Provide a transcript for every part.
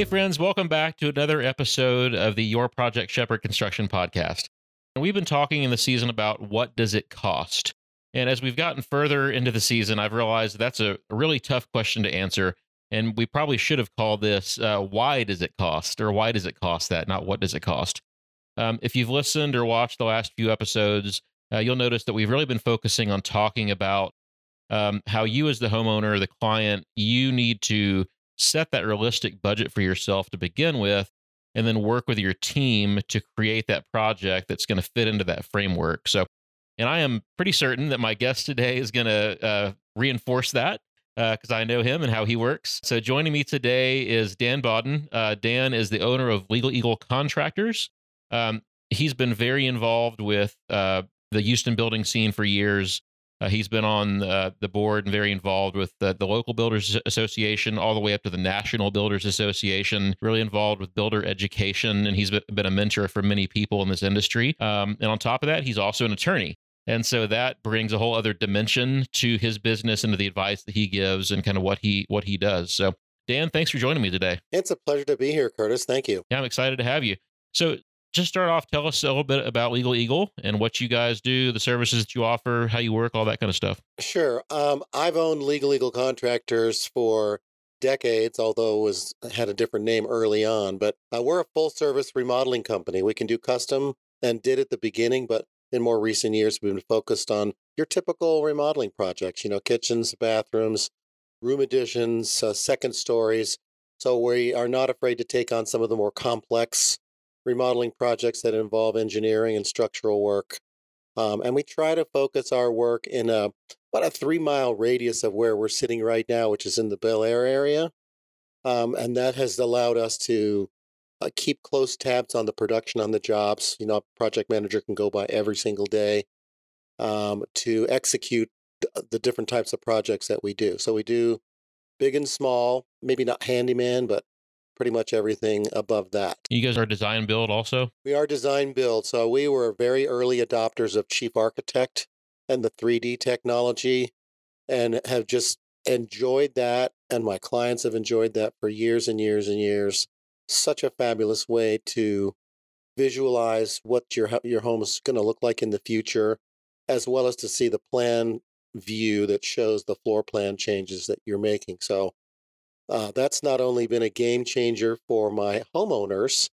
Hey friends, welcome back to another episode of the Your Project Shepherd Construction Podcast. And we've been talking in the season about what does it cost? And as we've gotten further into the season, I've realized that's a really tough question to answer. And we probably should have called this, why does it cost? Or why does it cost that, not what does it cost? If you've listened or watched the last few episodes, you'll notice that we've really been focusing on talking about how you as the homeowner, the client, you need to set that realistic budget for yourself to begin with, and then work with your team to create that project that's going to fit into that framework. So, and I am pretty certain that my guest today is going to reinforce that because I know him and how he works. So joining me today is Dan Bawden. Dan is the owner of Legal Eagle Contractors. He's been very involved with the Houston building scene for years. He's been on the board and very involved with the Local Builders Association all the way up to the National Builders Association, really involved with builder education, and he's been a mentor for many people in this industry. And on top of that, he's also an attorney. And so that brings a whole other dimension to his business and to the advice that he gives and kind of what he does. So Dan, thanks for joining me today. It's a pleasure to be here, Curtis. Thank you. Yeah, I'm excited to have you. So just start off, tell us a little bit about Legal Eagle and what you guys do, the services that you offer, how you work, all that kind of stuff. Sure. I've owned Legal Eagle Contractors for decades, although it had a different name early on. But we're a full-service remodeling company. We can do custom and did at the beginning, but in more recent years, we've been focused on your typical remodeling projects, kitchens, bathrooms, room additions, second stories. So we are not afraid to take on some of the more complex remodeling projects that involve engineering and structural work. And we try to focus our work in about a 3-mile radius of where we're sitting right now, which is in the Bel Air area. And that has allowed us to keep close tabs on the production on the jobs. A project manager can go by every single day to execute the different types of projects that we do. So we do big and small, maybe not handyman, but pretty much everything above that. You guys are design build also? We are design build. So we were very early adopters of Chief Architect and the 3D technology and have just enjoyed that. And my clients have enjoyed that for years and years and years. Such a fabulous way to visualize what your home is going to look like in the future, as well as to see the plan view that shows the floor plan changes that you're making. So that's not only been a game changer for my homeowners,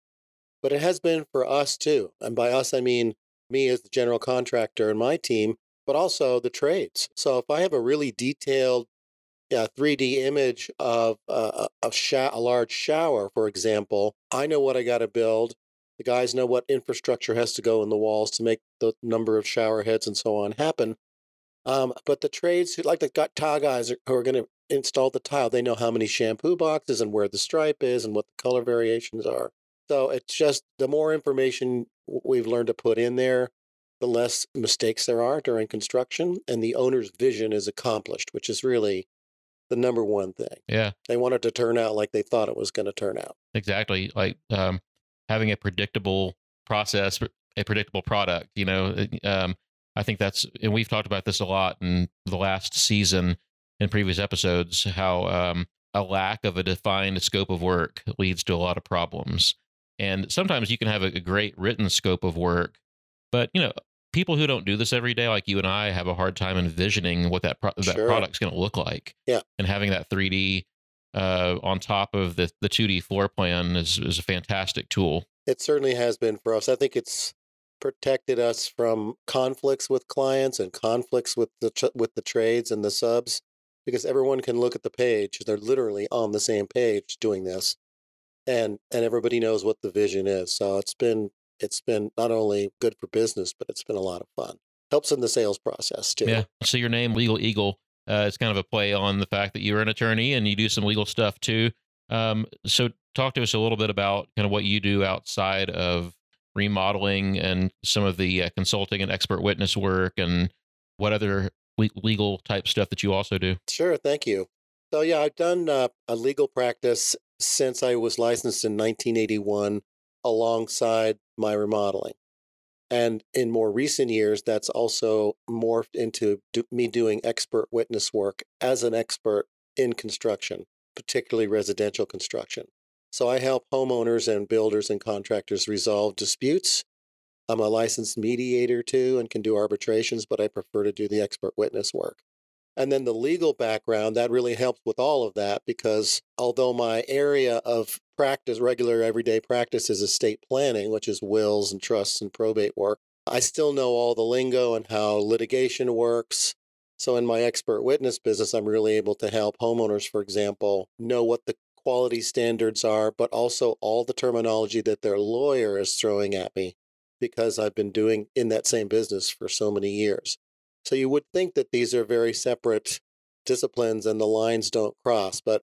but it has been for us too. And by us, I mean me as the general contractor and my team, but also the trades. So if I have a really detailed 3D image of a large shower, for example, I know what I got to build. The guys know what infrastructure has to go in the walls to make the number of shower heads and so on happen. But the trades, like the tile guys who are going to install the tile, they know how many shampoo boxes and where the stripe is and what the color variations are. So it's just the more information we've learned to put in there, the less mistakes there are during construction, and the owner's vision is accomplished, which is really the number one thing. Yeah. They want it to turn out like they thought it was going to turn out. Exactly. Like having a predictable process, a predictable product, I think that's, and we've talked about this a lot in the last season in previous episodes, how a lack of a defined scope of work leads to a lot of problems. And sometimes you can have a great written scope of work, but people who don't do this every day, like you and I, have a hard time envisioning what that product's going to look like. Yeah. And having that 3D on top of the 2D floor plan is a fantastic tool. It certainly has been for us. I think it's protected us from conflicts with clients and conflicts with the trades and the subs, because everyone can look at the page. They're literally on the same page doing this, and everybody knows what the vision is. So it's been not only good for business, but it's been a lot of fun. Helps in the sales process too. Yeah. So your name, Legal Eagle, is kind of a play on the fact that you're an attorney and you do some legal stuff too. So talk to us a little bit about kind of what you do outside of remodeling and some of the consulting and expert witness work, and what other legal type stuff that you also do. Sure. Thank you. So yeah, I've done a legal practice since I was licensed in 1981 alongside my remodeling. And in more recent years, that's also morphed into me doing expert witness work as an expert in construction, particularly residential construction. So I help homeowners and builders and contractors resolve disputes. I'm a licensed mediator too and can do arbitrations, but I prefer to do the expert witness work. And then the legal background, that really helps with all of that because although my area of practice, regular everyday practice, is estate planning, which is wills and trusts and probate work, I still know all the lingo and how litigation works. So in my expert witness business, I'm really able to help homeowners, for example, know what the quality standards are, but also all the terminology that their lawyer is throwing at me because I've been doing in that same business for so many years. So you would think that these are very separate disciplines and the lines don't cross, but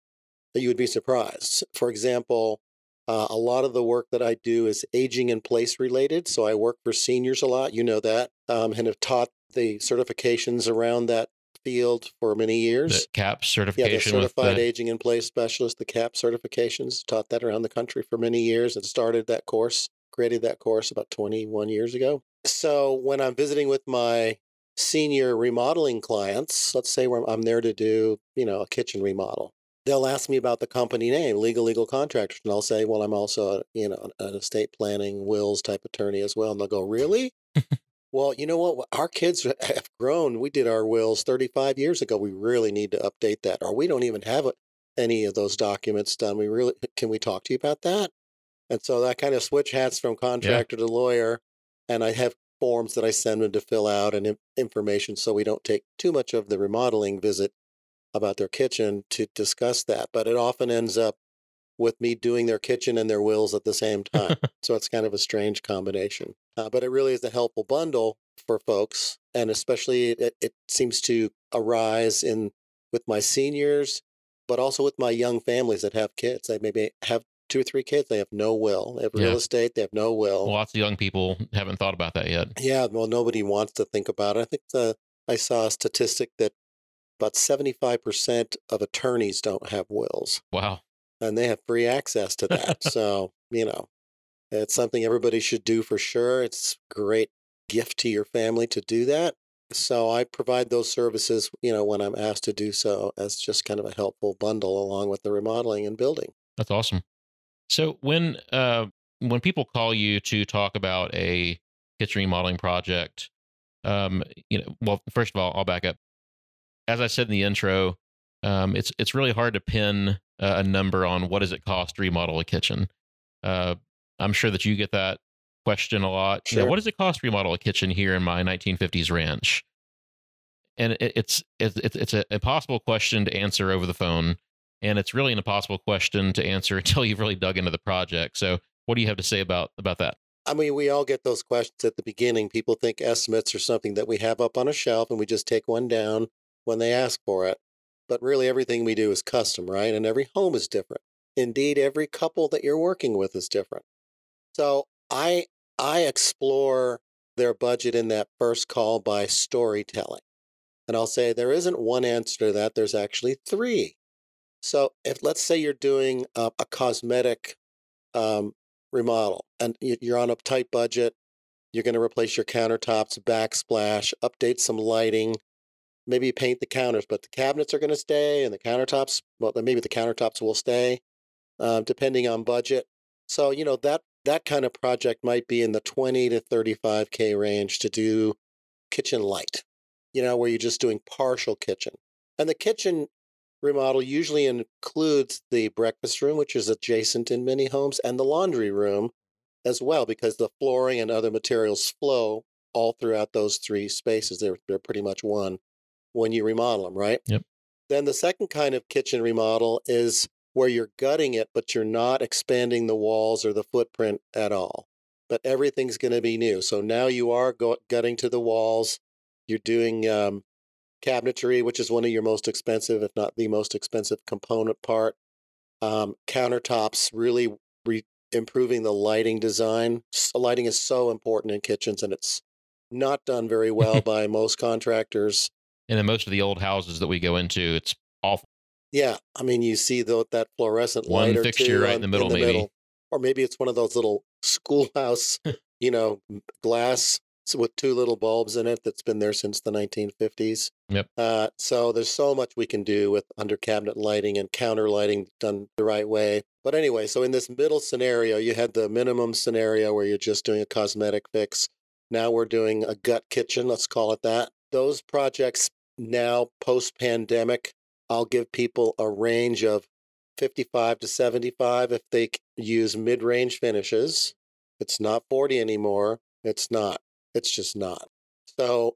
you would be surprised. For example, a lot of the work that I do is aging in place related. So I work for seniors a lot, you know that, and have taught the certifications around that field for many years. The CAP certification. Yeah, the Certified Aging in Place Specialist, the CAP certifications, taught that around the country for many years and started that course, created that course about 21 years ago. So when I'm visiting with my senior remodeling clients, let's say I'm there to do, a kitchen remodel. They'll ask me about the company name, Legal Eagle Contractors, and I'll say, well, I'm also, an estate planning, wills type attorney as well. And they'll go, really? Well, you know what? Our kids have grown. We did our wills 35 years ago. We really need to update that, or we don't even have any of those documents done. Can we talk to you about that? And so I kind of switch hats from contractor to lawyer, and I have forms that I send them to fill out and information so we don't take too much of the remodeling visit about their kitchen to discuss that, but it often ends up with me doing their kitchen and their wills at the same time. So it's kind of a strange combination, but it really is a helpful bundle for folks. And especially it seems to arise with my seniors, but also with my young families that have kids. They maybe have 2 or 3 kids. They have no will. They have real estate. They have no will. Well, lots of young people haven't thought about that yet. Yeah. Well, nobody wants to think about it. I think I saw a statistic that about 75% of attorneys don't have wills. Wow. And they have free access to that. So, it's something everybody should do for sure. It's a great gift to your family to do that. So I provide those services, when I'm asked to do so as just kind of a helpful bundle along with the remodeling and building. That's awesome. So when people call you to talk about a kitchen remodeling project, well, first of all, I'll back up. As I said in the intro, it's really hard to pin a number on what does it cost to remodel a kitchen. I'm sure that you get that question a lot. Sure. What does it cost to remodel a kitchen here in my 1950s ranch? And it's an impossible question to answer over the phone, and it's really an impossible question to answer until you've really dug into the project. So, what do you have to say about that? I mean, we all get those questions at the beginning. People think estimates are something that we have up on a shelf and we just take one down when they ask for it. But really everything we do is custom, right? And every home is different. Indeed, every couple that you're working with is different. So I explore their budget in that first call by storytelling. And I'll say there isn't one answer to that. There's actually 3. So let's say you're doing a cosmetic remodel and you're on a tight budget. You're going to replace your countertops, backsplash, update some lighting, maybe paint the counters, but the cabinets are going to stay and the countertops, well, maybe the countertops will stay, depending on budget. So, that kind of project might be in the 20 to 35K range to do kitchen light, where you're just doing partial kitchen. And the kitchen remodel usually includes the breakfast room, which is adjacent in many homes, and the laundry room as well, because the flooring and other materials flow all throughout those 3 spaces. They're pretty much one when you remodel them, right? Yep. Then the second kind of kitchen remodel is where you're gutting it, but you're not expanding the walls or the footprint at all. But everything's going to be new. So now you are gutting to the walls. You're doing cabinetry, which is one of your most expensive, if not the most expensive component part. Countertops, really improving the lighting design. Lighting is so important in kitchens, and it's not done very well by most contractors. And in most of the old houses that we go into, it's awful. Yeah. I mean, you see that fluorescent light or fixture right in the middle, maybe. Or maybe it's one of those little schoolhouse, glass with 2 little bulbs in it that's been there since the 1950s. Yep. So there's so much we can do with under cabinet lighting and counter lighting done the right way. But anyway, so in this middle scenario, you had the minimum scenario where you're just doing a cosmetic fix. Now we're doing a gut kitchen, let's call it that. Those projects now, post-pandemic, I'll give people a range of 55 to 75 if they use mid-range finishes. It's not 40 anymore. It's not. It's just not. So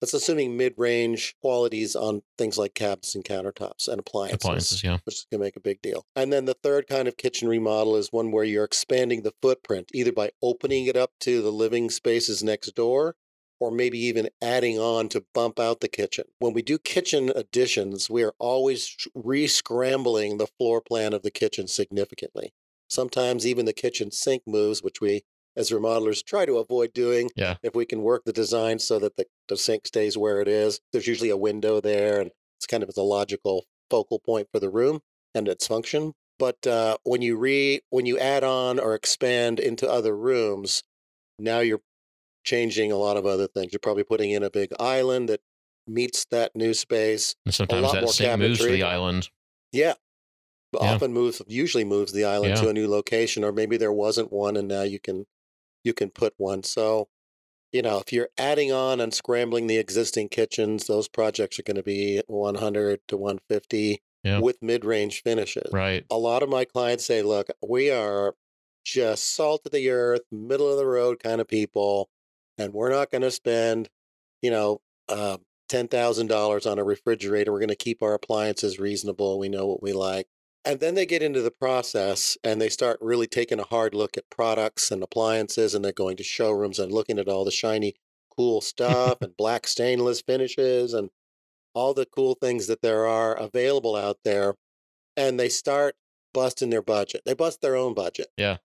that's assuming mid-range qualities on things like cabinets and countertops and appliances. Appliances, yeah. Which is going to make a big deal. And then the third kind of kitchen remodel is one where you're expanding the footprint, either by opening it up to the living spaces next door or maybe even adding on to bump out the kitchen. When we do kitchen additions, we are always re-scrambling the floor plan of the kitchen significantly. Sometimes even the kitchen sink moves, which we, as remodelers, try to avoid doing. Yeah. If we can work the design so that the sink stays where it is, there's usually a window there, and it's kind of the logical focal point for the room and its function. But when you add on or expand into other rooms, now you're changing a lot of other things. You're probably putting in a big island that meets that new space. And sometimes that sink moves to the island. Yeah. Usually moves the island to a new location, or maybe there wasn't one and now you can put one. So, if you're adding on and scrambling the existing kitchens, those projects are going to be 100 to 150 with mid-range finishes. Right. A lot of my clients say, look, we are just salt of the earth, middle of the road kind of people, and we're not going to spend, $10,000 on a refrigerator. We're going to keep our appliances reasonable. We know what we like. And then they get into the process and they start really taking a hard look at products and appliances, and they're going to showrooms and looking at all the shiny, cool stuff and black stainless finishes and all the cool things that there are available out there. And they start busting their budget. They bust their own budget. Yeah.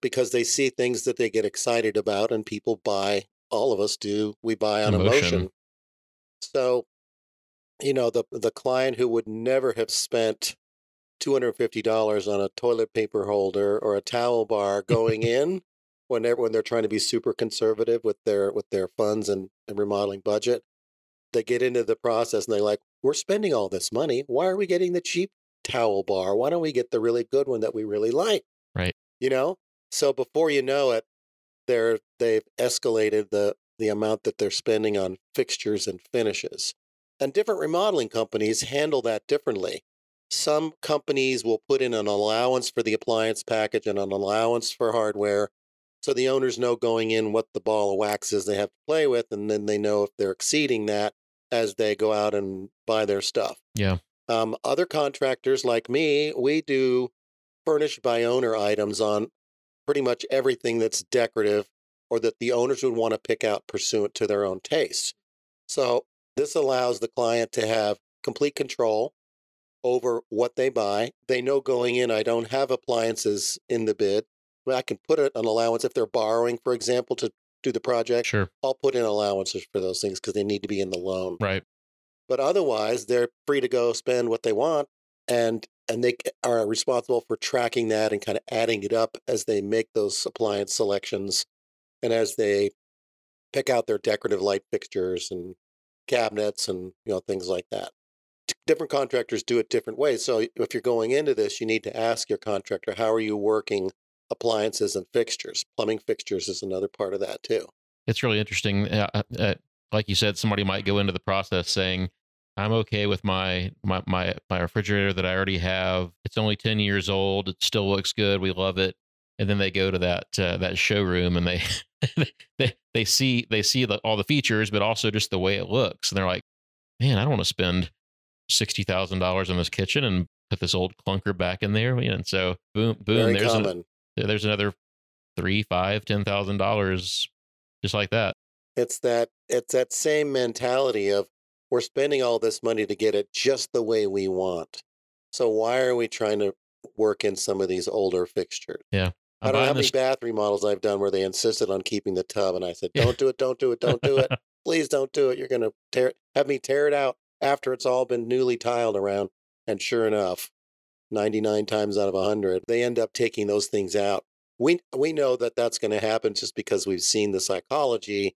Because they see things that they get excited about, and people buy, all of us do, we buy on emotion. So, the client who would never have spent $250 on a toilet paper holder or a towel bar going in when they're trying to be super conservative with their funds and remodeling budget, they get into the process and they're like, we're spending all this money. Why are we getting the cheap towel bar? Why don't we get the really good one that we really like? Right. So before you know it, they've escalated the amount that they're spending on fixtures and finishes. And different remodeling companies handle that differently. Some companies will put in an allowance for the appliance package and an allowance for hardware, so the owners know going in what the ball of wax is they have to play with, and then they know if they're exceeding that as they go out and buy their stuff. Yeah. Other contractors like me, we do furnished by owner items on pretty much everything that's decorative or that the owners would want to pick out pursuant to their own taste. So this allows the client to have complete control over what they buy. They know going in, I don't have appliances in the bid, but I can put an allowance if they're borrowing, for example, to do the project. Sure. I'll put in allowances for those things because they need to be in the loan. Right. But otherwise, they're free to go spend what they want, and they are responsible for tracking that and kind of adding it up as they make those appliance selections and as they pick out their decorative light fixtures and cabinets and things like that. Different contractors do it different ways. So if you're going into this, you need to ask your contractor, how are you working appliances and fixtures? Plumbing fixtures is another part of that too. It's really interesting. Like you said, somebody might go into the process saying, I'm okay with my refrigerator that I already have. It's only 10 years old. It still looks good. We love it. And then they go to that showroom and they see all the features, but also just the way it looks. And they're like, man, I don't want to spend $60,000 on this kitchen and put this old clunker back in there. And so boom, there's another $3,000, $5,000, $10,000 just like that. It's that same mentality of, we're spending all this money to get it just the way we want. So why are we trying to work in some of these older fixtures? Yeah. I don't know how many bath remodels I've done where they insisted on keeping the tub. And I said, don't do it. Please don't do it. You're going to have me tear it out after it's all been newly tiled around. And sure enough, 99 times out of 100, they end up taking those things out. We know that that's going to happen just because we've seen the psychology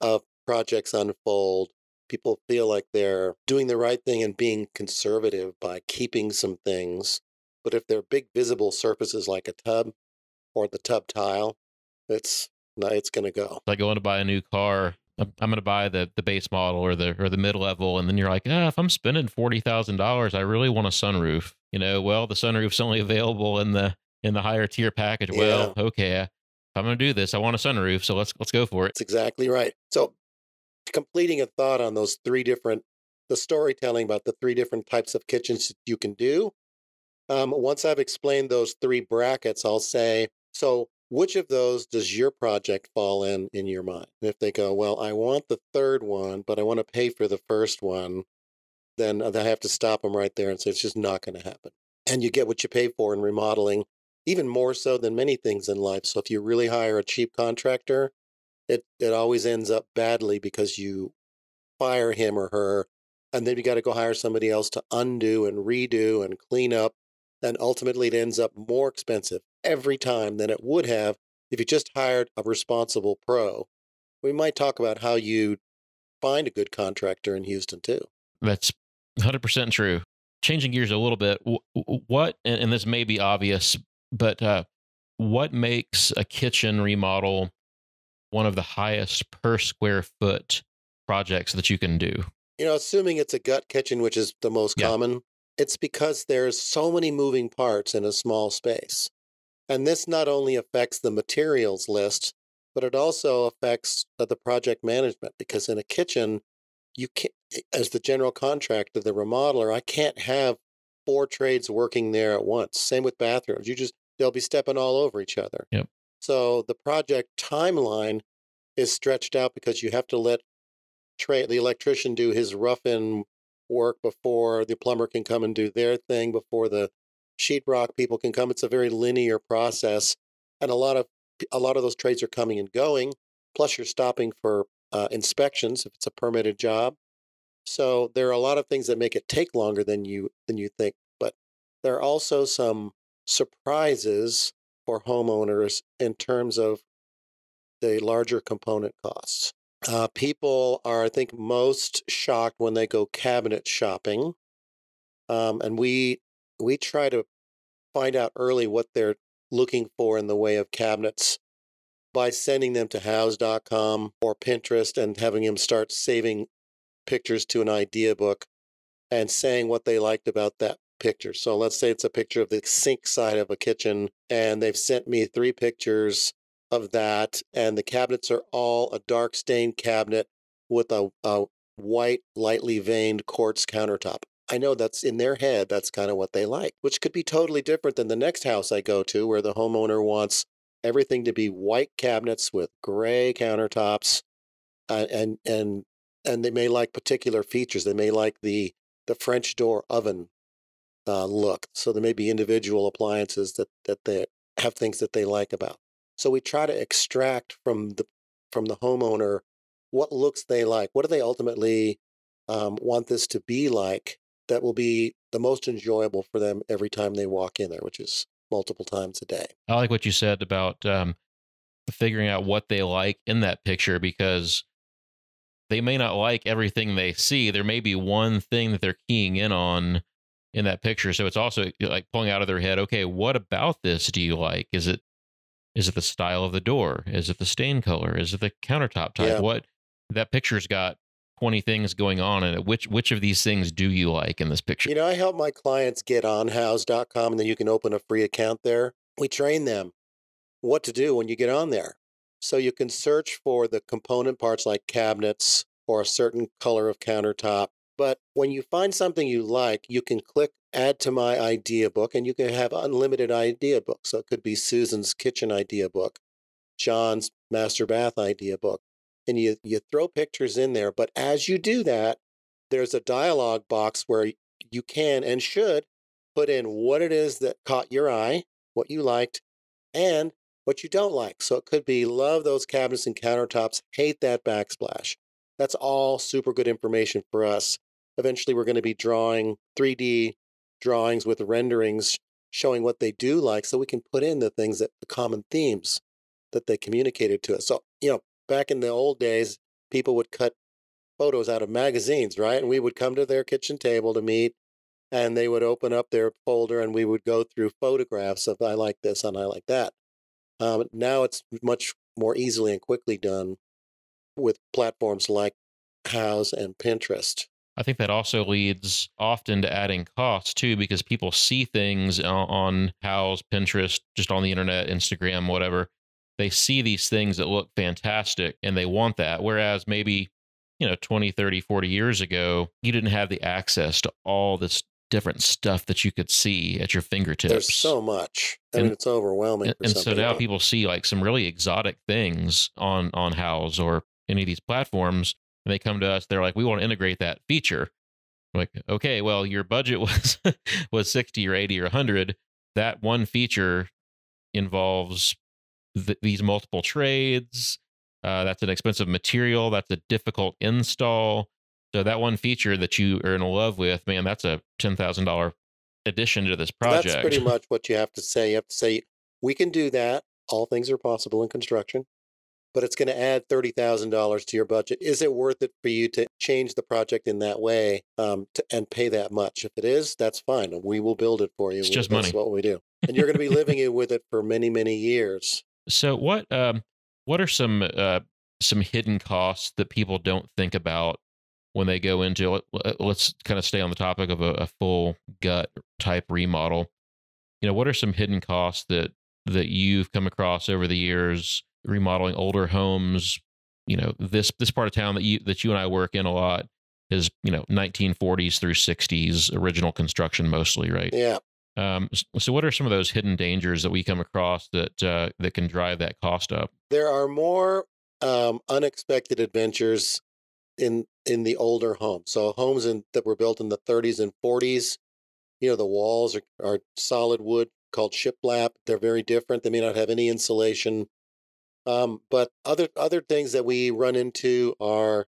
of projects unfold. People feel like they're doing the right thing and being conservative by keeping some things But if they're big visible surfaces like a tub or the tub tile, it's going to go. Like going to buy a new car, I'm going to buy the base model or the mid level, and then you're like, if I'm spending $40,000, I really want a sunroof. You know, well, the sunroof's only available in the higher tier package. Yeah. Well, okay, if I'm going to do this, I want a sunroof, so let's go for it. That's exactly right. So, completing a thought on those the storytelling about the three different types of kitchens that you can do. Once I've explained those three brackets, I'll say, so which of those does your project fall in your mind? And if they go, well, I want the third one, but I want to pay for the first one, then I have to stop them right there and say, it's just not going to happen. And you get what you pay for in remodeling, even more so than many things in life. So if you really hire a cheap contractor, it always ends up badly because you fire him or her, and then you got to go hire somebody else to undo and redo and clean up. And ultimately, it ends up more expensive every time than it would have if you just hired a responsible pro. We might talk about how you find a good contractor in Houston, too. That's 100% true. Changing gears a little bit, what, and this may be obvious, but what makes a kitchen remodel one of the highest per square foot projects that you can do? You know, assuming it's a gut kitchen, which is the most common, it's because there's so many moving parts in a small space. And this not only affects the materials list, but it also affects the project management, because in a kitchen, you can't, as the general contractor, the remodeler, I can't have four trades working there at once. Same with bathrooms. They'll be stepping all over each other. Yep. So the project timeline is stretched out because you have to let the electrician do his rough-in work before the plumber can come and do their thing, before the sheetrock people can come. It's a very linear process, and a lot of those trades are coming and going. Plus, you're stopping for inspections if it's a permitted job. So there are a lot of things that make it take longer than you think. But there are also some surprises for homeowners in terms of the larger component costs. People are, I think, most shocked when they go cabinet shopping. And we try to find out early what they're looking for in the way of cabinets by sending them to Houzz.com or Pinterest and having them start saving pictures to an idea book and saying what they liked about that picture. So let's say it's a picture of the sink side of a kitchen, and they've sent me three pictures of that, and the cabinets are all a dark stained cabinet with a white, lightly veined quartz countertop. I know that's in their head, that's kind of what they like, which could be totally different than the next house I go to, where the homeowner wants everything to be white cabinets with gray countertops, and they may like particular features. They may like the French door oven look. So there may be individual appliances that they have things that they like about. So we try to extract from the homeowner what looks they like. What do they ultimately want this to be like that will be the most enjoyable for them every time they walk in there, which is multiple times a day. I like what you said about figuring out what they like in that picture, because they may not like everything they see. There may be one thing that they're keying in on in that picture. So it's also like pulling out of their head, okay, what about this do you like? Is it the style of the door? Is it the stain color? Is it the countertop type? Yeah. What, that picture's got 20 things going on in it. Which of these things do you like in this picture? You know, I help my clients get on Houzz.com, and then you can open a free account there. We train them what to do when you get on there. So you can search for the component parts like cabinets or a certain color of countertop. But when you find something you like, you can click add to my idea book, and you can have unlimited idea books. So it could be Susan's kitchen idea book, John's master bath idea book. And you throw pictures in there. But as you do that, there's a dialogue box where you can and should put in what it is that caught your eye, what you liked, and what you don't like. So it could be love those cabinets and countertops, hate that backsplash. That's all super good information for us. Eventually, we're going to be drawing 3D drawings with renderings showing what they do like, so we can put in the things that the common themes that they communicated to us. So, you know, back in the old days, people would cut photos out of magazines, right? And we would come to their kitchen table to meet, And they would open up their folder and we would go through photographs of I like this and I like that. Now it's much more easily and quickly done with platforms like Houzz and Pinterest. I think that also leads often to adding costs too, because people see things on Houzz, Pinterest, just on the internet, Instagram, whatever. They see these things that look fantastic and they want that. Whereas maybe, 20, 30, 40 years ago, you didn't have the access to all this different stuff that you could see at your fingertips. There's so much. I mean, it's overwhelming. And so now people see like some really exotic things on Houzz or any of these platforms. And they come to us, they're like, we want to integrate that feature. I'm like, okay, well, your budget was was 60 or 80 or 100. That one feature involves these multiple trades. That's an expensive material. That's a difficult install. So that one feature that you are in love with, man, that's a $10,000 addition to this project. That's pretty much what you have to say. You have to say, we can do that. All things are possible in construction, but it's going to add $30,000 to your budget. Is it worth it for you to change the project in that way and pay that much? If it is, that's fine. We will build it for you. It's just money. That's what we do. And you're going to be living with it for many, many years. So what are some hidden costs that people don't think about when they go into, let's kind of stay on the topic of a full gut type remodel. What are some hidden costs that you've come across over the years remodeling older homes? This part of town that you and I work in a lot is, 1940s through 60s original construction mostly, right? Yeah. So what are some of those hidden dangers that we come across that can drive that cost up? There are more unexpected adventures in the older homes. So homes that were built in the 30s and 40s, the walls are solid wood called shiplap. They're very different. They may not have any insulation. But other things that we run into are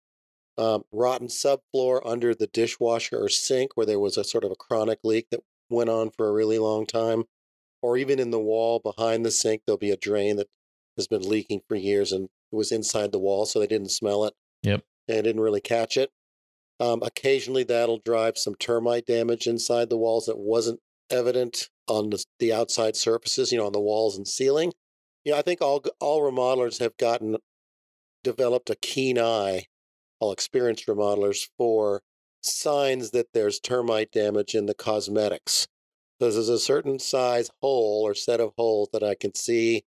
rotten subfloor under the dishwasher or sink, where there was a sort of a chronic leak that went on for a really long time, or even in the wall behind the sink, there'll be a drain that has been leaking for years and it was inside the wall, so they didn't smell it. Yep. And didn't really catch it. Occasionally that'll drive some termite damage inside the walls that wasn't evident on the outside surfaces, on the walls and ceiling. I think all remodelers have developed a keen eye, all experienced remodelers, for signs that there's termite damage in the cosmetics. Because there's a certain size hole or set of holes that I can see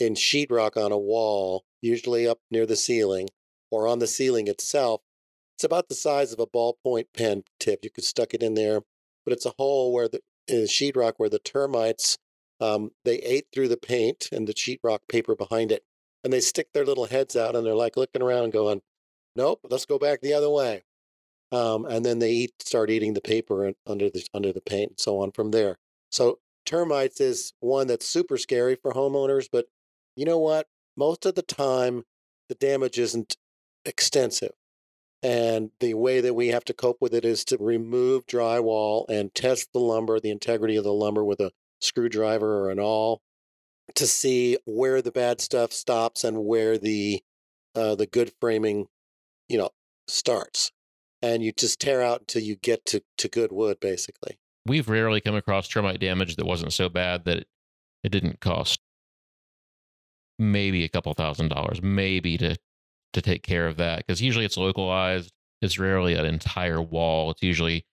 in sheetrock on a wall, usually up near the ceiling or on the ceiling itself. It's about the size of a ballpoint pen tip. You could stuck it in there, but it's a hole where in sheetrock where the termites, they ate through the paint and the sheetrock paper behind it. And they stick their little heads out and they're like looking around going, nope, let's go back the other way. And then they start eating the paper under the paint and so on from there. So termites is one that's super scary for homeowners, but you know what? Most of the time, the damage isn't extensive. And the way that we have to cope with it is to remove drywall and test the lumber, the integrity of the lumber with a screwdriver or an awl to see where the bad stuff stops and where the good framing, starts. And you just tear out until you get to good wood, basically. We've rarely come across termite damage that wasn't so bad that it didn't cost maybe a couple $1,000, maybe to take care of that. Because usually it's localized. It's rarely an entire wall. It's usually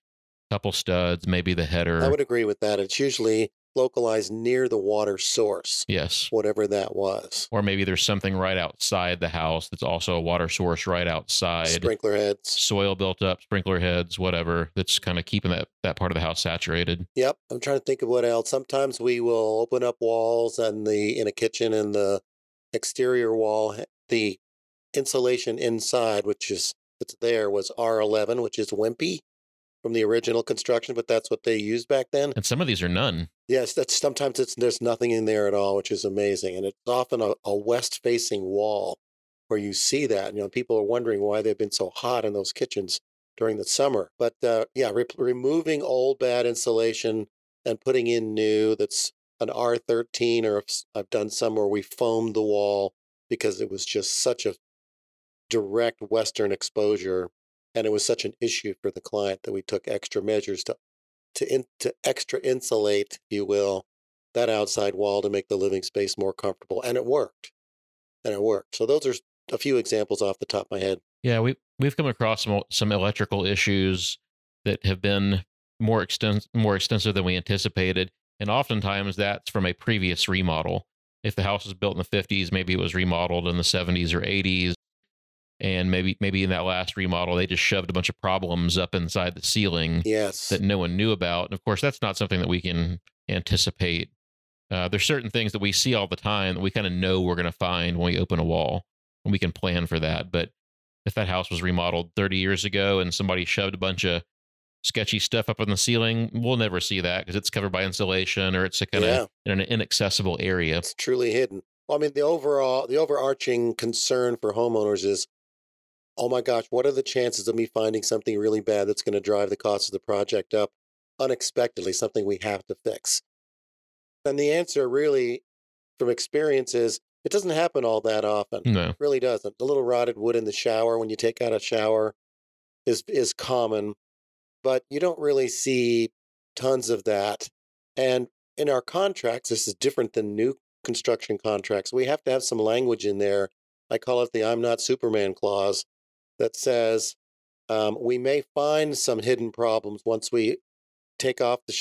a couple studs, maybe the header. I would agree with that. It's usually localized near the water source. Yes. Whatever that was. Or maybe there's something right outside the house that's also a water source right outside. Sprinkler heads. Soil built up, sprinkler heads, whatever, that's kind of keeping that part of the house saturated. Yep. I'm trying to think of what else. Sometimes we will open up walls in a kitchen and the exterior wall, the insulation inside, was R11, which is wimpy from the original construction, but that's what they used back then. And some of these are none. Yes, there's nothing in there at all, which is amazing. And it's often a west-facing wall where you see that. People are wondering why they've been so hot in those kitchens during the summer. But removing old bad insulation and putting in new, that's an R13, or I've done some where we foamed the wall because it was just such a direct western exposure. And it was such an issue for the client that we took extra measures to to extra insulate, if you will, that outside wall to make the living space more comfortable. And it worked. So those are a few examples off the top of my head. Yeah, we've come across some electrical issues that have been more extensive than we anticipated. And oftentimes that's from a previous remodel. If the house was built in the 50s, maybe it was remodeled in the 70s or 80s. And maybe in that last remodel, they just shoved a bunch of problems up inside the ceiling that no one knew about. And of course, that's not something that we can anticipate. There's certain things that we see all the time that we kind of know we're going to find when we open a wall, and we can plan for that. But if that house was remodeled 30 years ago and somebody shoved a bunch of sketchy stuff up on the ceiling, we'll never see that because it's covered by insulation or it's a kind of in an inaccessible area. It's truly hidden. Well, I mean, the overarching concern for homeowners is, oh my gosh, what are the chances of me finding something really bad that's going to drive the cost of the project up unexpectedly, something we have to fix? And the answer really from experience is it doesn't happen all that often. No. It really doesn't. The little rotted wood in the shower when you take out a shower is common, but you don't really see tons of that. And in our contracts, this is different than new construction contracts. We have to have some language in there. I call it the I'm not Superman clause. That says we may find some hidden problems once we take off the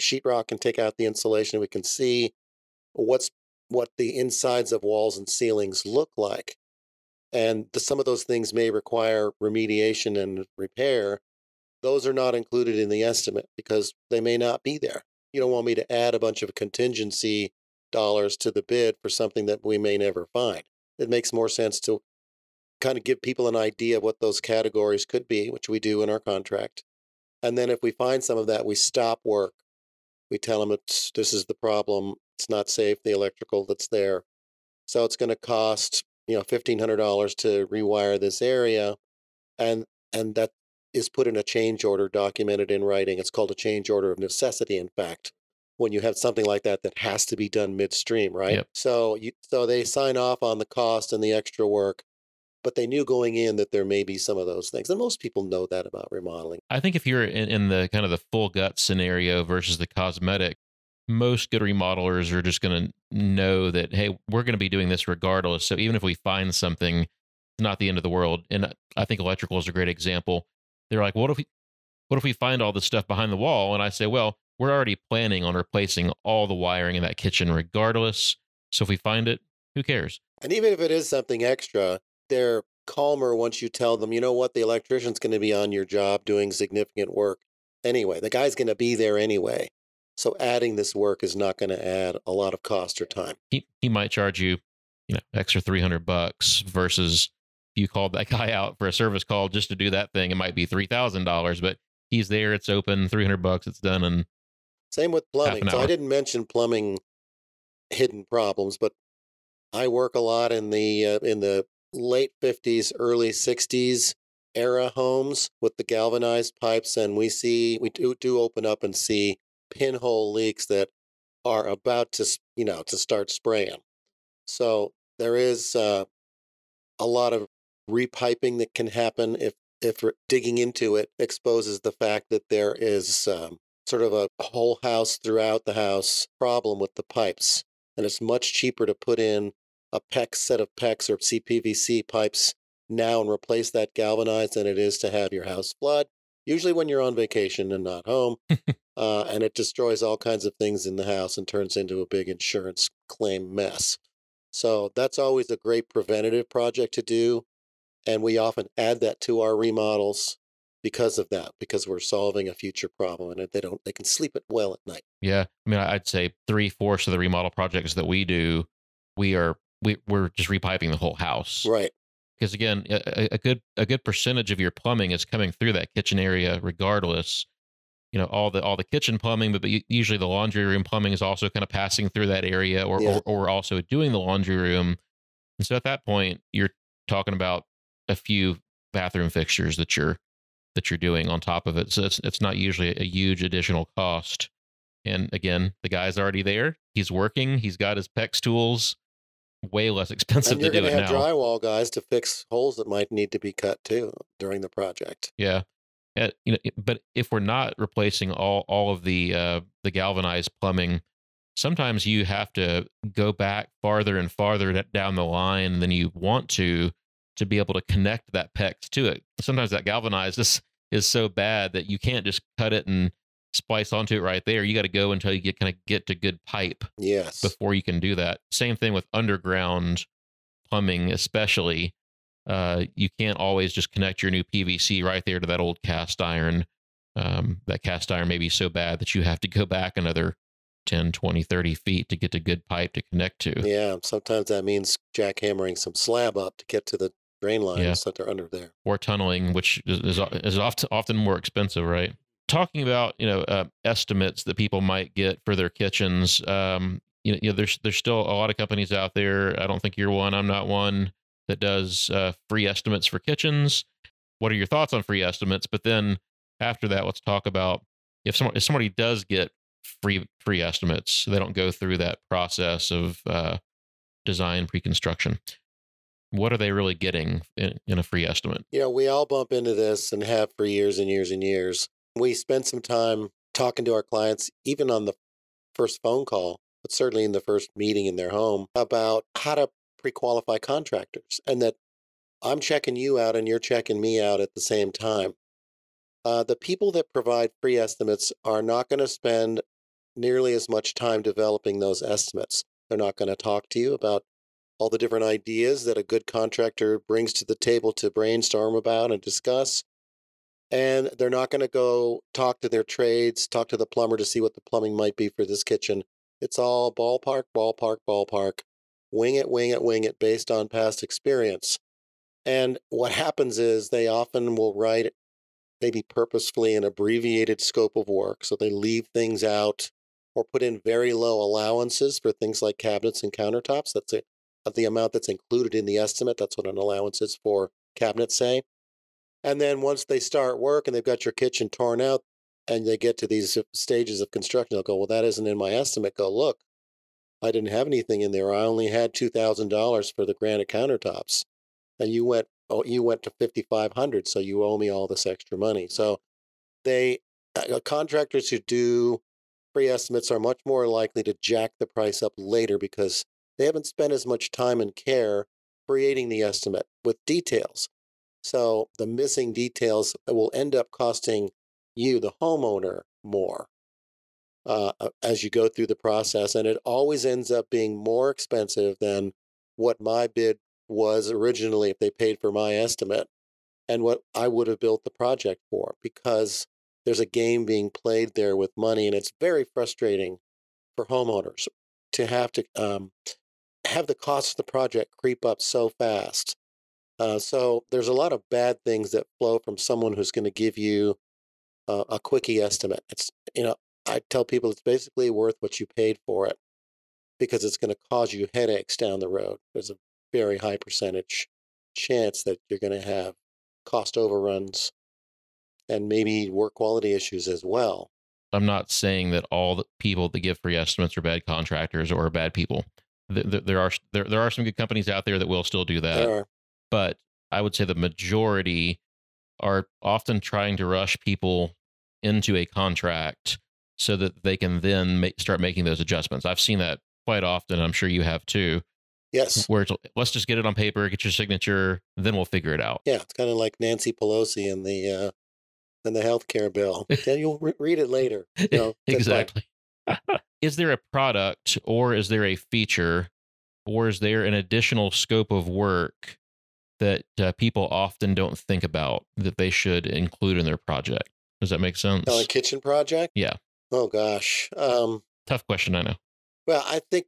sheetrock and take out the insulation. We can see what the insides of walls and ceilings look like. And some of those things may require remediation and repair. Those are not included in the estimate because they may not be there. You don't want me to add a bunch of contingency dollars to the bid for something that we may never find. It makes more sense to kind of give people an idea of what those categories could be, which we do in our contract. And then if we find some of that, we stop work. We tell them this is the problem. It's not safe, the electrical that's there. So it's going to cost, $1,500 to rewire this area. And that is put in a change order documented in writing. It's called a change order of necessity, in fact, when you have something like that that has to be done midstream, right? Yep. So they sign off on the cost and the extra work. But they knew going in that there may be some of those things. And most people know that about remodeling. I think if you're in the kind of the full gut scenario versus the cosmetic, most good remodelers are just going to know that, hey, we're going to be doing this regardless. So even if we find something, it's not the end of the world. And I think electrical is a great example. They're like, what if we find all this stuff behind the wall? And I say, well, we're already planning on replacing all the wiring in that kitchen regardless. So if we find it, who cares? And even if it is something extra, they're calmer once you tell them, you know what, the electrician's going to be on your job doing significant work anyway. The guy's going to be there anyway. So adding this work is not going to add a lot of cost or time. He might charge you, extra $300 versus you called that guy out for a service call just to do that thing. It might be $3,000, but he's there. It's open, $300. It's done. And same with plumbing. So I didn't mention plumbing hidden problems, but I work a lot in the late 50s, early 60s era homes with the galvanized pipes. And we do open up and see pinhole leaks that are about to start spraying. So there is a lot of repiping that can happen if digging into it exposes the fact that there is sort of a whole house throughout the house problem with the pipes. And it's much cheaper to put in a PEX set of PEX or CPVC pipes now and replace that galvanized than it is to have your house flood, usually when you're on vacation and not home. And it destroys all kinds of things in the house and turns into a big insurance claim mess. So that's always a great preventative project to do. And we often add that to our remodels because of that, because we're solving a future problem and they can sleep it well at night. Yeah. I mean, I'd say 3/4 of the remodel projects that we do, we're just repiping the whole house. Right. Because again, a good percentage of your plumbing is coming through that kitchen area regardless. All the kitchen plumbing, but usually the laundry room plumbing is also kind of passing through that area or also doing the laundry room. And so at that point, you're talking about a few bathroom fixtures that you're doing on top of it. So it's not usually a huge additional cost. And again, the guy's already there. He's working. He's got his PEX tools. Way less expensive to do it now. And you're going to have drywall guys to fix holes that might need to be cut too during the project. Yeah. But if we're not replacing all of the galvanized plumbing, sometimes you have to go back farther and farther down the line than you want to be able to connect that PEX to it. Sometimes that galvanized is so bad that you can't just cut it and splice onto it right there. You got to go until you get to good pipe. Yes. Before you can do that. Same thing with underground plumbing, especially. You can't always just connect your new PVC right there to that old cast iron. That cast iron may be so bad that you have to go back another 10, 20, 30 feet to get to good pipe to connect to. Yeah. Sometimes that means jackhammering some slab up to get to the drain lines that they're under there. Or tunneling, which is often more expensive, right? Talking about, estimates that people might get for their kitchens. There's still a lot of companies out there. I don't think you're one. I'm not one that does free estimates for kitchens. What are your thoughts on free estimates? But then after that, let's talk about if somebody does get free estimates, so they don't go through that process of design pre-construction. What are they really getting in a free estimate? Yeah, we all bump into this and have for years and years and years. We spend some time talking to our clients, even on the first phone call, but certainly in the first meeting in their home, about how to pre-qualify contractors, and that I'm checking you out and you're checking me out at the same time. The people that provide free estimates are not going to spend nearly as much time developing those estimates. They're not going to talk to you about all the different ideas that a good contractor brings to the table to brainstorm about and discuss. And they're not going to go talk to their trades, talk to the plumber to see what the plumbing might be for this kitchen. It's all ballpark, ballpark, ballpark. Wing it, wing it, wing it based on past experience. And what happens is they often will write maybe purposefully an abbreviated scope of work. So they leave things out or put in very low allowances for things like cabinets and countertops. That's it. The amount that's included in the estimate. That's what an allowance is for cabinets, say. And then once they start work and they've got your kitchen torn out and they get to these stages of construction, they'll go, well, that isn't in my estimate. Go, look, I didn't have anything in there. I only had $2,000 for the granite countertops. And you went to $5,500, so you owe me all this extra money. So contractors who do free estimates are much more likely to jack the price up later because they haven't spent as much time and care creating the estimate with details. So the missing details will end up costing you, the homeowner, more as you go through the process. And it always ends up being more expensive than what my bid was originally if they paid for my estimate and what I would have built the project for, because there's a game being played there with money. And it's very frustrating for homeowners to have to have the cost of the project creep up so fast. So there's a lot of bad things that flow from someone who's going to give you a quickie estimate. It's, I tell people it's basically worth what you paid for it because it's going to cause you headaches down the road. There's a very high percentage chance that you're going to have cost overruns and maybe work quality issues as well. I'm not saying that all the people that give free estimates are bad contractors or bad people. There are some good companies out there that will still do that. There are. But I would say the majority are often trying to rush people into a contract so that they can then start making those adjustments. I've seen that quite often. I'm sure you have too. Yes. Where let's just get it on paper, get your signature, then we'll figure it out. Yeah, it's kind of like Nancy Pelosi and the healthcare bill. Then you'll read it later. Exactly. Is there a product, or is there a feature, or is there an additional scope of work that people often don't think about that they should include in their project? Does that make sense? A kitchen project? Yeah. Oh gosh. Tough question, I know. Well, I think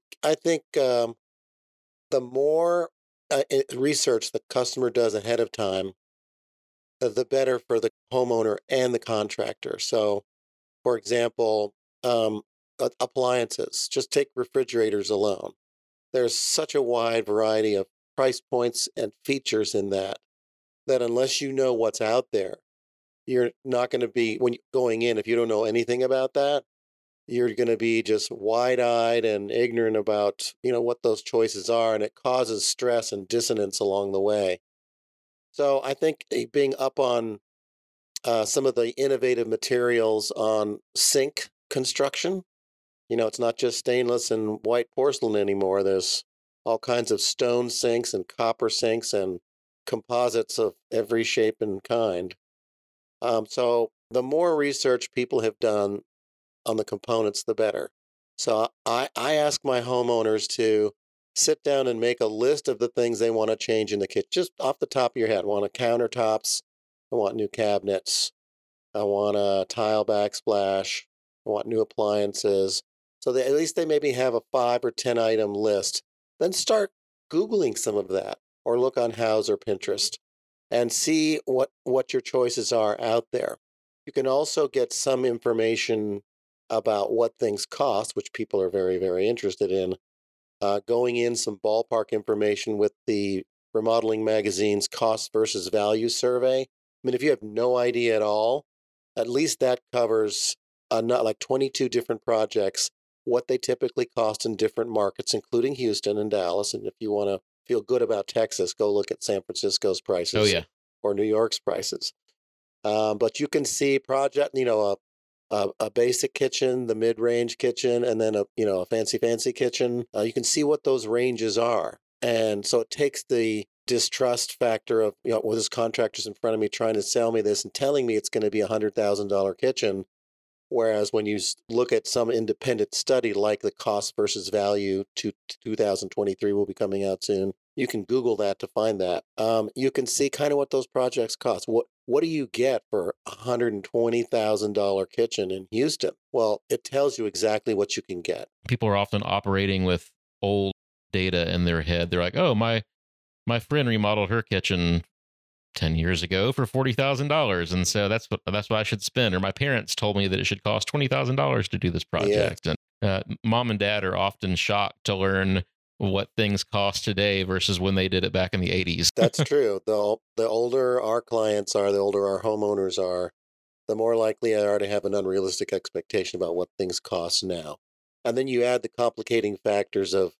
the more research the customer does ahead of time, the better for the homeowner and the contractor. So, for example, appliances. Just take refrigerators alone. There's such a wide variety of price points and features in that unless you know what's out there, you're not going to be, when you're going in, if you don't know anything about that, you're going to be just wide-eyed and ignorant about, what those choices are, and it causes stress and dissonance along the way. So I think being up on some of the innovative materials on sink construction. You know, it's not just stainless and white porcelain anymore. There's all kinds of stone sinks and copper sinks and composites of every shape and kind. So the more research people have done on the components, the better. So I ask my homeowners to sit down and make a list of the things they want to change in the kitchen. Just off the top of your head, I want countertops, I want new cabinets, I want a tile backsplash, I want new appliances. So at least they maybe have a 5 or 10 item list. Then start Googling some of that, or look on Houzz or Pinterest and see what your choices are out there. You can also get some information about what things cost, which people are very, very interested in. Going in some ballpark information with the Remodeling Magazine's Cost Versus Value Survey. I mean, if you have no idea at all, at least that covers not like 22 different projects, what they typically cost in different markets, including Houston and Dallas. And if you want to feel good about Texas, go look at San Francisco's prices or New York's prices. But you can see project, you know, a basic kitchen, the mid-range kitchen, and then a fancy kitchen. You can see what those ranges are. And so it takes the distrust factor of, you know, well, this contractor's in front of me trying to sell me this and telling me it's going to be a $100,000 kitchen. Whereas when you look at some independent study like the Cost Versus Value to 2023 will be coming out soon, you can Google that to find that. You can see kind of what those projects cost. What do you get for a $120,000 kitchen in Houston? Well, it tells you exactly what you can get. People are often operating with old data in their head. They're like, oh, my friend remodeled her kitchen 10 years ago for $40,000. And so that's what I should spend. Or my parents told me that it should cost $20,000 to do this project. Yeah. And mom and dad are often shocked to learn what things cost today versus when they did it back in the 80s. That's true. The older our clients are, the older our homeowners are, the more likely they are to have an unrealistic expectation about what things cost now. And then you add the complicating factors of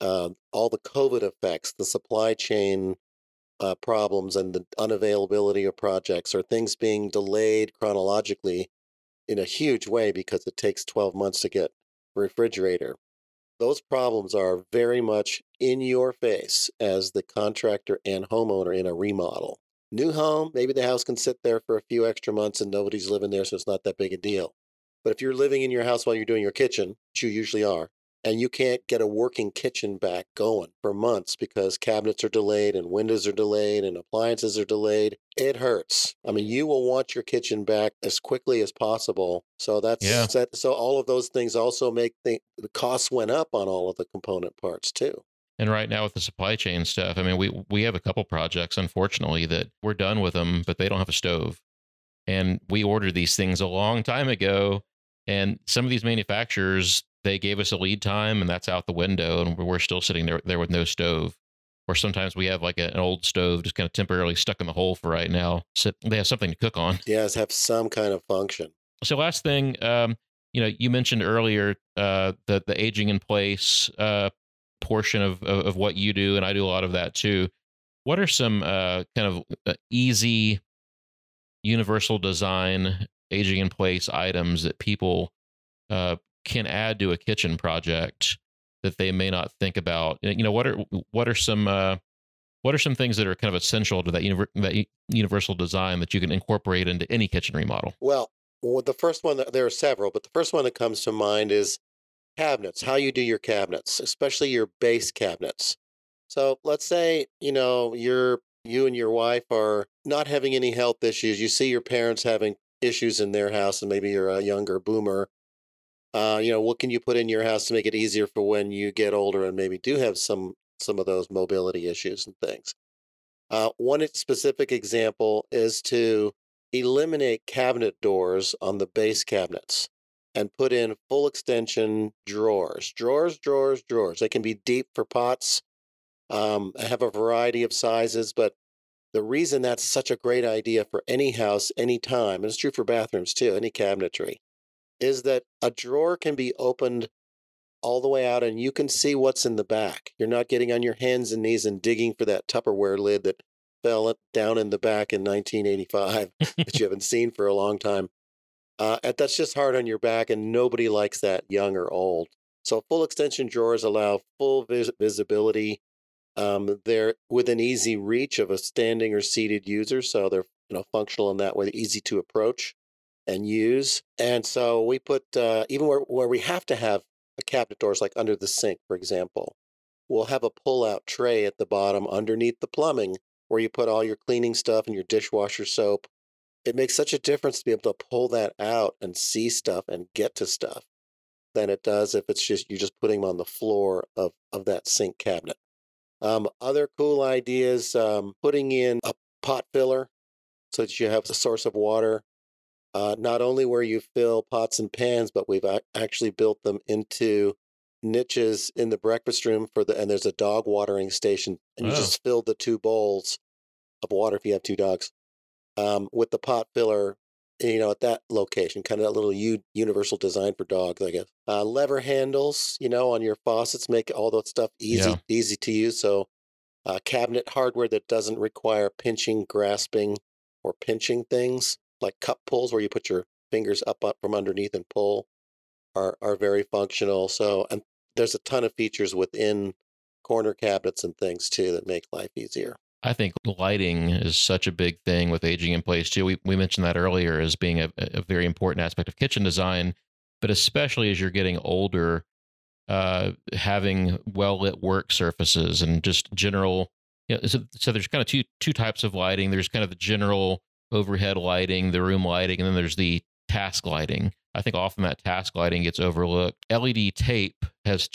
all the COVID effects, the supply chain problems, and the unavailability of projects, or things being delayed chronologically in a huge way because it takes 12 months to get a refrigerator. Those problems are very much in your face as the contractor and homeowner in a remodel. New home, maybe the house can sit there for a few extra months and nobody's living there, so it's not that big a deal. But if you're living in your house while you're doing your kitchen, which you usually are, and you can't get a working kitchen back going for months because cabinets are delayed and windows are delayed and appliances are delayed, it hurts. I mean, you will want your kitchen back as quickly as possible. So so all of those things also make the costs went up on all of the component parts too. And right now with the supply chain stuff, I mean, we have a couple projects, unfortunately, that we're done with them, but they don't have a stove. And we ordered these things a long time ago. And some of these manufacturers, they gave us a lead time and that's out the window and we're still sitting there with no stove. Or sometimes we have like an old stove just kind of temporarily stuck in the hole for right now. So they have something to cook on. Yes, have some kind of function. So last thing, you mentioned earlier the aging in place portion of what you do, and I do a lot of that too. What are some kind of easy universal design aging in place items that people can add to a kitchen project that they may not think about? You know, what are some things that are kind of essential to that universal design that you can incorporate into any kitchen remodel? Well, the first one, there are several, but the first one that comes to mind is cabinets. How you do your cabinets, especially your base cabinets. So let's say you and your wife are not having any health issues. You see your parents having issues in their house, and maybe you're a younger boomer. What can you put in your house to make it easier for when you get older and maybe do have some of those mobility issues and things? One specific example is to eliminate cabinet doors on the base cabinets and put in full extension drawers. They can be deep for pots. I have a variety of sizes, but the reason that's such a great idea for any house, any time, and it's true for bathrooms too, any cabinetry, is that a drawer can be opened all the way out and you can see what's in the back. You're not getting on your hands and knees and digging for that Tupperware lid that fell down in the back in 1985 that you haven't seen for a long time. That's just hard on your back, and nobody likes that, young or old. So full extension drawers allow full visibility. They're within easy reach of a standing or seated user, so they're functional in that way, easy to approach and use. And so we put, even where we have to have a cabinet doors, like under the sink, for example, we'll have a pull-out tray at the bottom underneath the plumbing where you put all your cleaning stuff and your dishwasher soap. It makes such a difference to be able to pull that out and see stuff and get to stuff than it does if it's just, you're just putting them on the floor of that sink cabinet. Other cool ideas, putting in a pot filler so that you have a source of water, not only where you fill pots and pans, but we've actually built them into niches in the breakfast room and there's a dog watering station, and you just fill the two bowls of water if you have two dogs with the pot filler, at that location, kind of that little universal design for dogs, I guess. Lever handles, on your faucets, make all that stuff easy to use. So cabinet hardware that doesn't require pinching, grasping, or pinching things, like cup pulls where you put your fingers up from underneath and pull, are very functional. So, and there's a ton of features within corner cabinets and things too that make life easier. I think lighting is such a big thing with aging in place too. We mentioned that earlier as being a very important aspect of kitchen design, but especially as you're getting older, having well-lit work surfaces and just general. So there's kind of two types of lighting. There's kind of the general overhead lighting, the room lighting, and then there's the task lighting. I think often that task lighting gets overlooked. LED tape has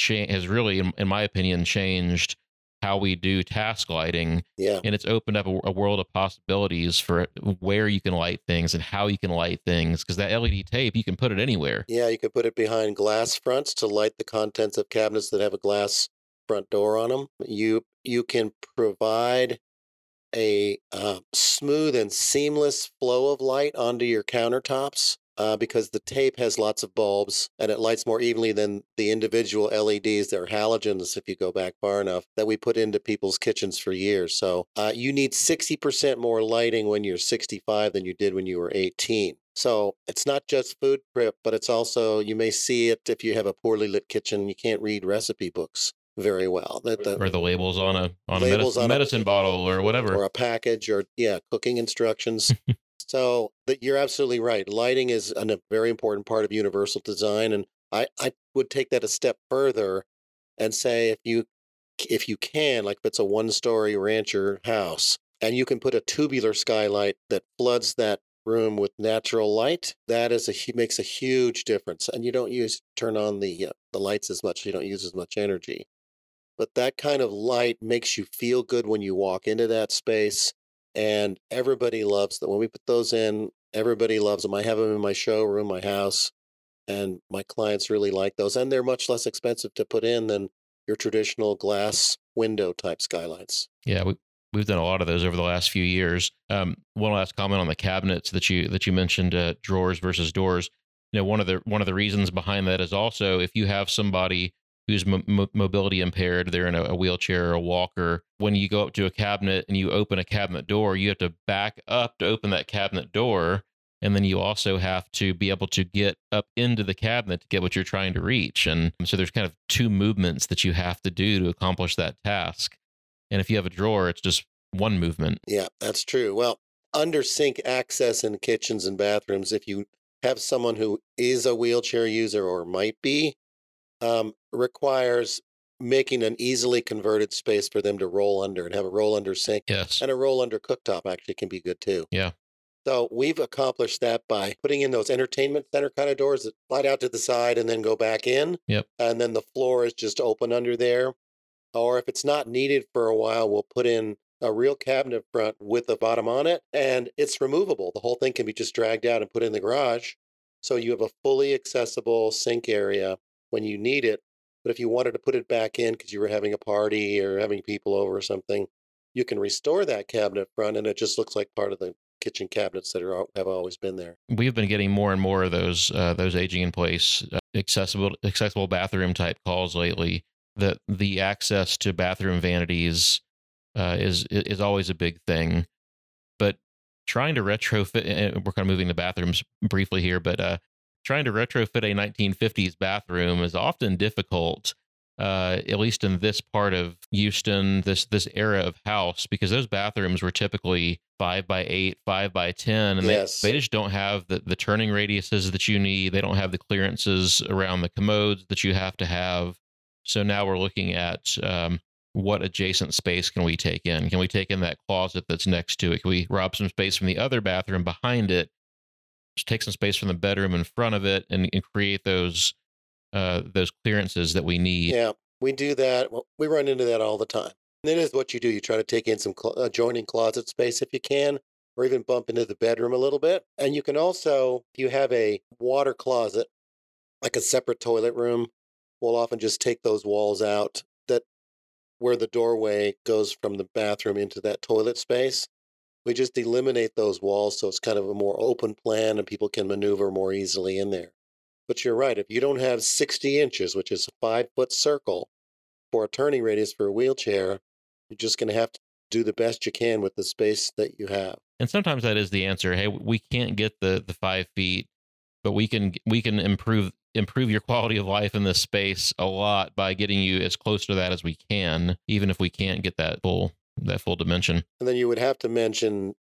really, in my opinion, changed how we do task lighting. Yeah. And it's opened up a world of possibilities for where you can light things and how you can light things, because that LED tape, you can put it anywhere. Yeah, you can put it behind glass fronts to light the contents of cabinets that have a glass front door on them. You can provide a smooth and seamless flow of light onto your countertops because the tape has lots of bulbs and it lights more evenly than the individual LEDs. They're halogens, if you go back far enough, that we put into people's kitchens for years. So you need 60% more lighting when you're 65 than you did when you were 18. So it's not just food prep, but it's also, you may see it if you have a poorly lit kitchen, you can't read recipe books very well. Or the labels on a medicine bottle or whatever. Or a package or, cooking instructions. So you're absolutely right. Lighting is a very important part of universal design. And I would take that a step further and say if you can, like if it's a one-story rancher house, and you can put a tubular skylight that floods that room with natural light, that makes a huge difference. And you don't turn on the lights as much. You don't use as much energy. But that kind of light makes you feel good when you walk into that space. And everybody loves that. When we put those in, everybody loves them. I have them in my showroom, my house, and my clients really like those. And they're much less expensive to put in than your traditional glass window type skylights. Yeah, we've done a lot of those over the last few years. One last comment on the cabinets that you mentioned, drawers versus doors. One of the reasons behind that is also if you have somebody who's mobility impaired, they're in a wheelchair or a walker. When you go up to a cabinet and you open a cabinet door, you have to back up to open that cabinet door. And then you also have to be able to get up into the cabinet to get what you're trying to reach. And so there's kind of two movements that you have to do to accomplish that task. And if you have a drawer, it's just one movement. Yeah, that's true. Well, under sink access in kitchens and bathrooms, if you have someone who is a wheelchair user or might be, requires making an easily converted space for them to roll under and have a roll under sink. Yes. And a roll under cooktop actually can be good too. Yeah. So we've accomplished that by putting in those entertainment center kind of doors that slide out to the side and then go back in. Yep. And then the floor is just open under there. Or if it's not needed for a while, we'll put in a real cabinet front with a bottom on it, and it's removable. The whole thing can be just dragged out and put in the garage. So you have a fully accessible sink area when you need it. But if you wanted to put it back in because you were having a party or having people over or something, you can restore that cabinet front, and it just looks like part of the kitchen cabinets that have always been there. We've been getting more and more of those aging in place, accessible bathroom type calls lately. The access to bathroom vanities is always a big thing. But trying to retrofit, and we're kind of moving the bathrooms briefly here, but trying to retrofit a 1950s bathroom is often difficult, at least in this part of Houston, this era of house, because those bathrooms were typically 5x8, 5x10, and yes, they just don't have the turning radiuses that you need. They don't have the clearances around the commodes that you have to have. So now we're looking at what adjacent space can we take in? Can we take in that closet that's next to it? Can we rob some space from the other bathroom behind it? Just take some space from the bedroom in front of it and create those clearances that we need. Yeah, we do that. We run into that all the time. And it is what you do. You try to take in some adjoining closet space if you can, or even bump into the bedroom a little bit. And you can also, if you have a water closet, like a separate toilet room, we'll often just take those walls out that where the doorway goes from the bathroom into that toilet space. We just eliminate those walls so it's kind of a more open plan and people can maneuver more easily in there. But you're right, if you don't have 60 inches, which is a 5-foot circle for a turning radius for a wheelchair, you're just going to have to do the best you can with the space that you have. And sometimes that is the answer. Hey, we can't get the 5 feet, but we can improve your quality of life in this space a lot by getting you as close to that as we can, even if we can't get that full dimension. And then you would have to mention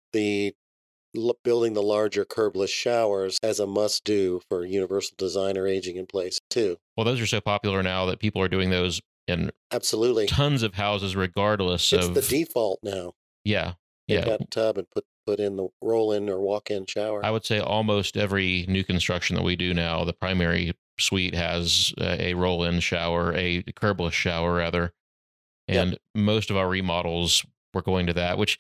building the larger curbless showers as a must-do for universal design or aging in place too. Well, those are so popular now that people are doing those in absolutely tons of houses, regardless of... It's the default now. Yeah. Take that tub and put in the roll-in or walk-in shower. I would say almost every new construction that we do now, the primary suite has a roll-in shower, a curbless shower rather. And most of our remodels were going to that, which,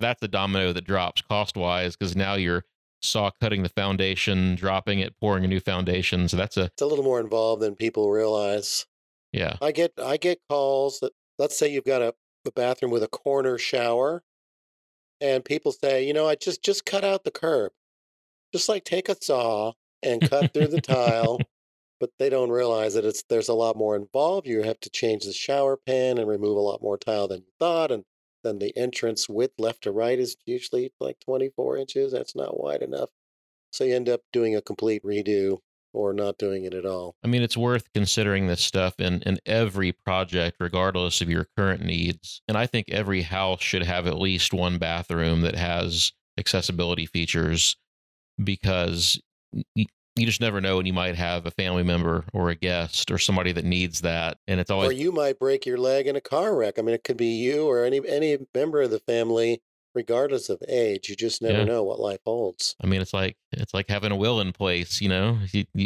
that's the domino that drops cost-wise, because now you're saw cutting the foundation, dropping it, pouring a new foundation. So it's a little more involved than people realize. Yeah. I get calls that, let's say you've got a bathroom with a corner shower. And people say, I just cut out the curb. Just like take a saw and cut through the tile. But they don't realize that there's a lot more involved. You have to change the shower pan and remove a lot more tile than you thought. And then the entrance width left to right is usually like 24 inches. That's not wide enough. So you end up doing a complete redo or not doing it at all. I mean, it's worth considering this stuff in every project, regardless of your current needs. And I think every house should have at least one bathroom that has accessibility features, because you just never know when you might have a family member or a guest or somebody that needs that. And it's always... Or you might break your leg in a car wreck. I mean, it could be you or any member of the family, regardless of age. You just never know what life holds. I mean, it's like having a will in place, you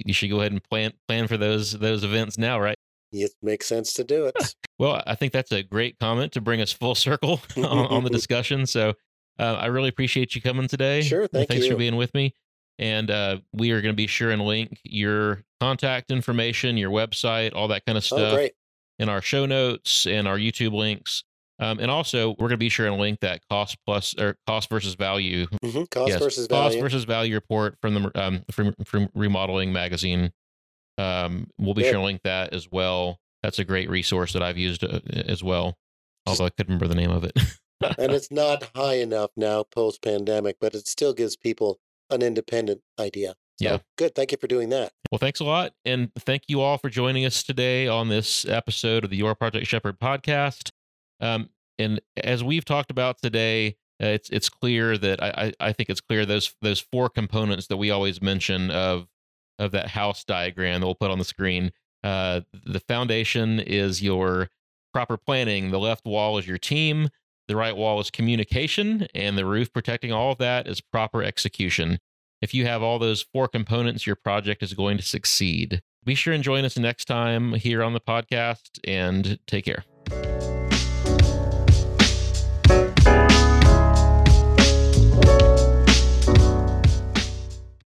should go ahead and plan for those events now, right? It makes sense to do it. Well, I think that's a great comment to bring us full circle on the discussion. So I really appreciate you coming today. Sure. Thanks for being with me. And we are going to be sure and link your contact information, your website, all that kind of stuff in our show notes and our YouTube links. And also, we're going to be sure and link that cost versus value. Mm-hmm. Cost versus value report from Remodeling Magazine. We'll be sure and link that as well. That's a great resource that I've used as well, although I couldn't remember the name of it. And it's not high enough now post-pandemic, but it still gives people an independent idea. So, good. Thank you for doing that. Well, thanks a lot. And thank you all for joining us today on this episode of the Your Project Shepherd podcast. And as we've talked about today, it's clear that I think it's clear those four components that we always mention of that house diagram that we'll put on the screen. The foundation is your proper planning. The left wall is your team. The right wall is communication, and the roof protecting all of that is proper execution. If you have all those four components, your project is going to succeed. Be sure and join us next time here on the podcast, and take care.